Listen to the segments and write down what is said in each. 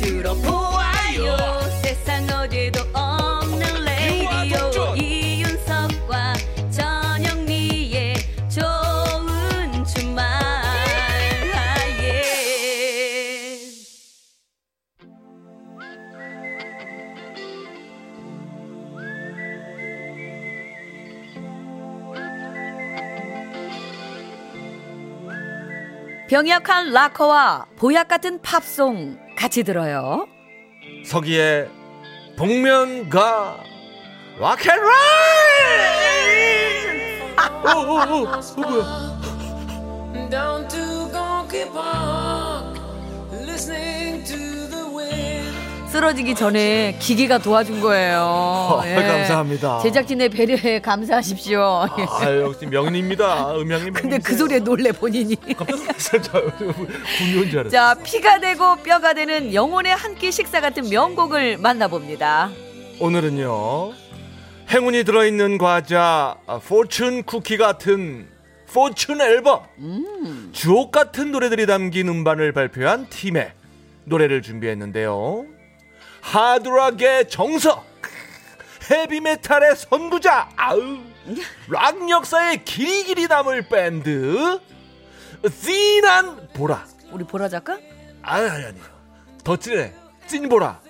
들어보아요. 세상 어디에도 없는 레이디오 이윤석과 전영미의 좋은 주말. 병약한 락커와 보약 같은 팝송 같이 들어요. 석이의 복면가 락앤롤. Down to Gonky Park, listening to the wind. 쓰러지기 전에 기계가 도와준 거예요. 예. 감사합니다. 제작진의 배려에 감사하십시오. 아, 역시 명리입니다. 음향님. 근데 그 소리에 놀래 본인이. 자, 피가 되고 뼈가 되는 영혼의 한 끼 식사 같은 명곡을 만나봅니다. 오늘은요, 행운이 들어있는 과자, 포춘 쿠키 같은 포춘 앨범, 주옥 같은 노래들이 담긴 음반을 발표한 팀의 노래를 준비했는데요. 하드락의 정석, 헤비메탈의 선구자, 아우, 락 역사의 길이길이 남을 밴드, 찐한 보라. 우리 보라 작가? 아니. 더 찐해. 찐보라.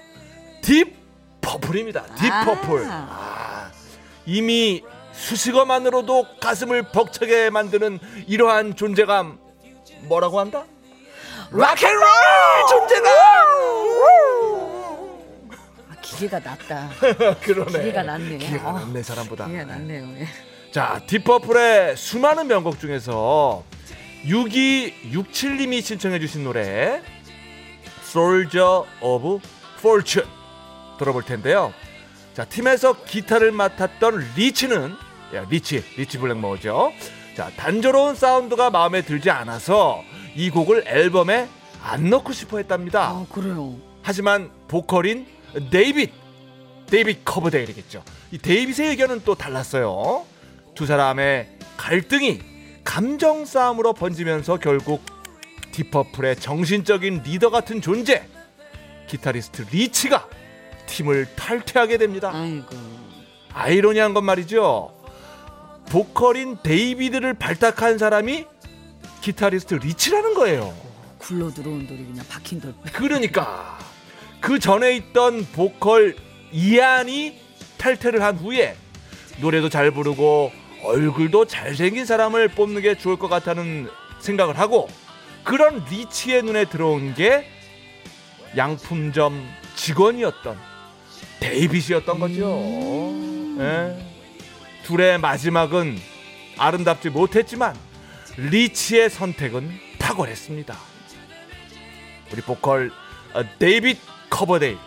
딥 퍼플입니다. 딥 퍼플. 이미 수식어만으로도 가슴을 벅차게 만드는 이러한 존재감 뭐라고 한다? 락앤롤 존재감! 기계가 낫다. 그러네. 기계가 낫네. 기계가 낫네, 사람보다. 기계가 낫네요. 예. 자, 딥퍼플의 수많은 명곡 중에서 6267님이 신청해 주신 노래 Soldier of Fortune 들어볼 텐데요. 자, 팀에서 기타를 맡았던 리치는 리치 블랙머어죠. 자, 단조로운 사운드가 마음에 들지 않아서 이 곡을 앨범에 안 넣고 싶어 했답니다. 아, 그래요. 하지만 보컬인 데이빗 커버데일이겠죠. 이 데이빗의 의견은 또 달랐어요. 두 사람의 갈등이 감정 싸움으로 번지면서 결국 딥퍼플의 정신적인 리더 같은 존재, 기타리스트 리치가 팀을 탈퇴하게 됩니다. 아이고. 아이러니한 건 말이죠. 보컬인 데이비드를 발탁한 사람이 기타리스트 리치라는 거예요. 굴러 들어온 돌이 그냥 박힌 돌. 그러니까 그 전에 있던 보컬 이안이 탈퇴를 한 후에 노래도 잘 부르고 얼굴도 잘생긴 사람을 뽑는 게 좋을 것 같다는 생각을 하고, 그런 리치의 눈에 들어온 게 양품점 직원이었던 데이빗이었던 거죠. 예. 둘의 마지막은 아름답지 못했지만 리치의 선택은 탁월했습니다. 우리 보컬 데이빗 커버데일.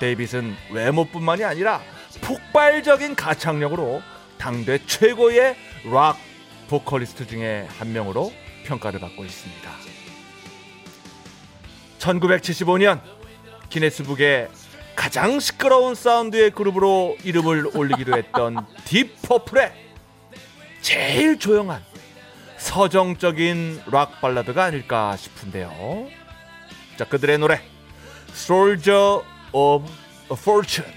데이빗은 외모뿐만이 아니라 폭발적인 가창력으로 당대 최고의 락 보컬리스트 중에 한 명으로 평가를 받고 있습니다. 1975년 기네스북에 가장 시끄러운 사운드의 그룹으로 이름을 올리기도 했던 딥퍼플의 제일 조용한 서정적인 락 발라드가 아닐까 싶은데요. 자, 그들의 노래 Soldier of Fortune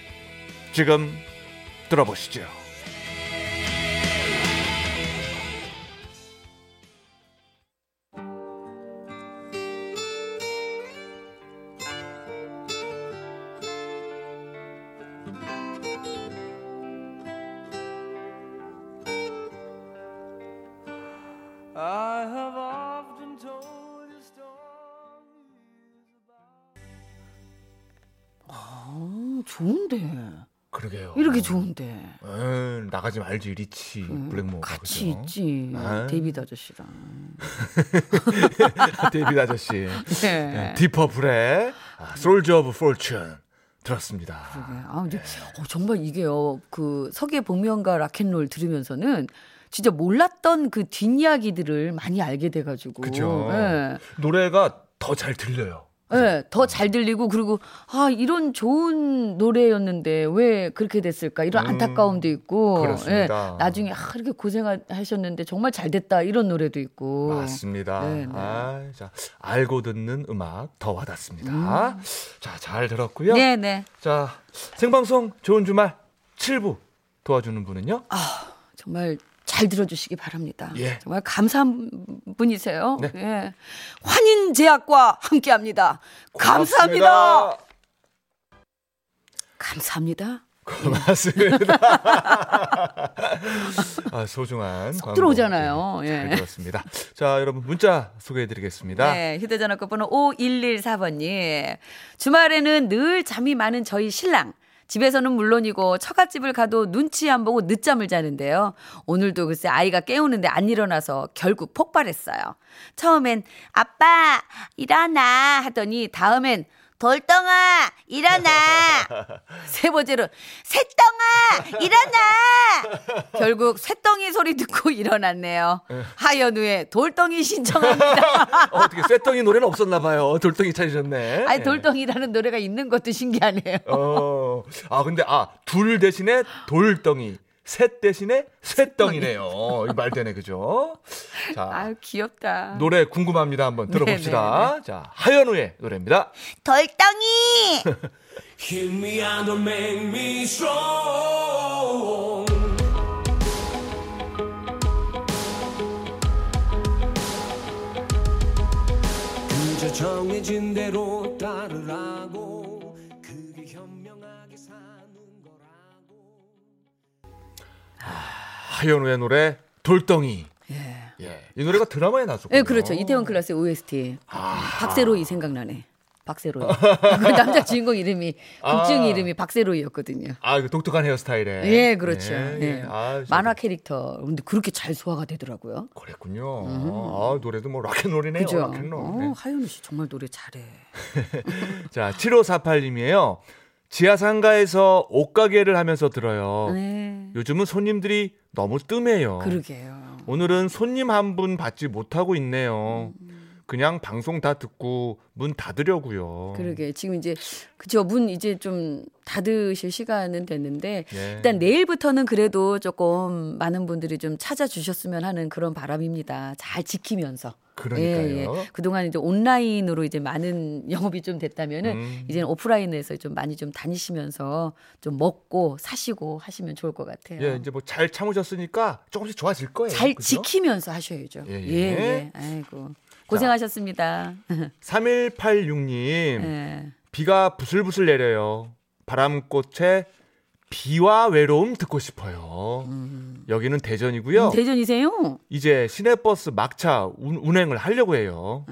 지금 들어보시죠. 좋은데. 그러게요. 이렇게 좋은데. 에이, 나가지 말지, 리치 블랙모어. 같이 그죠? 있지. 데이빗 아저씨랑. 데이빗 아저씨. 네. 딥퍼플의 Soldier of Fortune 들었습니다. 그러게. 아, 근데 네. 정말 이게요. 그 석의 복면가 락앤롤 들으면서는 진짜 몰랐던 그 뒷이야기들을 많이 알게 돼가지고. 그죠. 네. 노래가 더 잘 들려요. 네, 더 잘 들리고 그리고 아 이런 좋은 노래였는데 왜 그렇게 됐을까 이런 안타까움도 있고 네, 나중에 아, 이렇게 고생하셨는데 정말 잘 됐다 이런 노래도 있고 맞습니다. 네, 네. 아, 자, 알고 듣는 음악 더 와닿습니다. 자, 잘 들었고요. 네, 네. 자, 생방송 좋은 주말 7부 도와주는 분은요? 아 정말 잘 들어주시기 바랍니다. 예. 정말 감사한 분이세요. 네. 예. 환인제약과 함께합니다. 고맙습니다. 감사합니다. 감사합니다. 고맙습니다. 아, 소중한 쏙 들어오잖아요. 잘 들었습니다. 예. 자, 여러분 문자 소개해드리겠습니다. 네, 휴대전화 끝번호 5114번님. 주말에는 늘 잠이 많은 저희 신랑. 집에서는 물론이고 처갓집을 가도 눈치 안 보고 늦잠을 자는데요. 오늘도 글쎄 아이가 깨우는데 안 일어나서 결국 폭발했어요. 처음엔 아빠 일어나 하더니 다음엔 돌덩아 일어나 세 번째로 새덩아 일어나 결국 새덩이 소리 듣고 일어났네요. 하연우의 돌덩이 신청합니다. 어떻게 새덩이 노래는 없었나 봐요. 돌덩이 찾으셨네. 아니 돌덩이라는 노래가 있는 것도 신기하네요. 아 근데 아 둘 대신에 돌덩이 셋 대신에 쇳덩이네요. 말 되네, 그죠? 자, 아유, 귀엽다. 노래 궁금합니다. 한번 들어봅시다. 네네. 자, 하현우의 노래입니다. 덜덩이! Hit me and make me strong. 그저 정해진 대로 따르라고. 하현우의 노래 돌덩이. 예. 예. 이 노래가 드라마에 나왔었거든요. 예, 그렇죠. 이태원 클라스의 OST. 아. 박세로이 생각나네. 박세로이. 그 남자 주인공 이름이 국중 이름이 박세로이였거든요. 아, 그 독특한 헤어스타일에. 예, 그렇죠. 예, 예. 예. 아, 만화 캐릭터. 근데 그렇게 잘 소화가 되더라고요. 그랬군요. 아, 노래도 뭐 락앤롤이네요. 그렇죠. 락앤롤. 네. 하현우 씨 정말 노래 잘해. 자, 7548님이에요. 지하 상가에서 옷가게를 하면서 들어요. 네. 요즘은 손님들이 너무 뜸해요. 그러게요. 오늘은 손님 한 분 받지 못하고 있네요. 그냥 방송 다 듣고 문 닫으려고요. 그러게 지금 이제 그죠 문 이제 좀 닫으실 시간은 됐는데 예. 일단 내일부터는 그래도 조금 많은 분들이 좀 찾아주셨으면 하는 그런 바람입니다. 잘 지키면서. 그러니까요. 예, 예. 그동안 이제 온라인으로 이제 많은 영업이 좀 됐다면은 이제는 오프라인에서 좀 많이 좀 다니시면서 좀 먹고 사시고 하시면 좋을 것 같아요. 예, 이제 뭐 잘 참으셨으니까 조금씩 좋아질 거예요. 잘 그죠? 지키면서 하셔야죠. 예, 예. 예, 예. 아이고 고생하셨습니다. 3186님 예. 비가 부슬부슬 내려요. 바람꽃에 비와 외로움 듣고 싶어요. 여기는 대전이고요. 대전이세요? 이제 시내버스 막차 운행을 하려고 해요.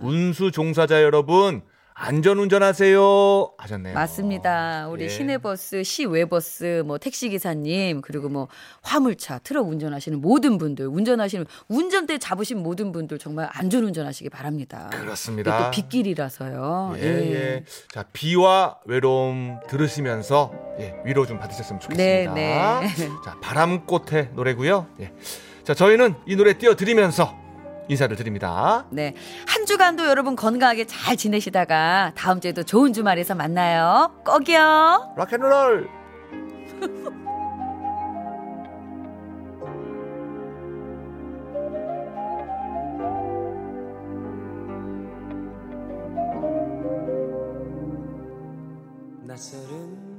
운수 종사자 여러분 안전운전하세요 하셨네요. 맞습니다. 우리 예. 시내버스, 시외버스, 뭐 택시기사님 그리고 뭐 화물차, 트럭 운전하시는 모든 분들, 운전하시는 운전대 잡으신 모든 분들 정말 안전운전하시기 바랍니다. 그렇습니다. 또 빗길이라서요. 예, 예. 예. 자 비와 외로움 들으시면서 예, 위로 좀 받으셨으면 좋겠습니다. 네, 네. 자 바람꽃의 노래고요. 예. 자 저희는 이 노래 띄워드리면서. 인사를 드립니다. 네, 한 주간도 여러분 건강하게 잘 지내시다가 다음 주에도 좋은 주말에서 만나요. 꼭이요. 락앤롤. 낯설은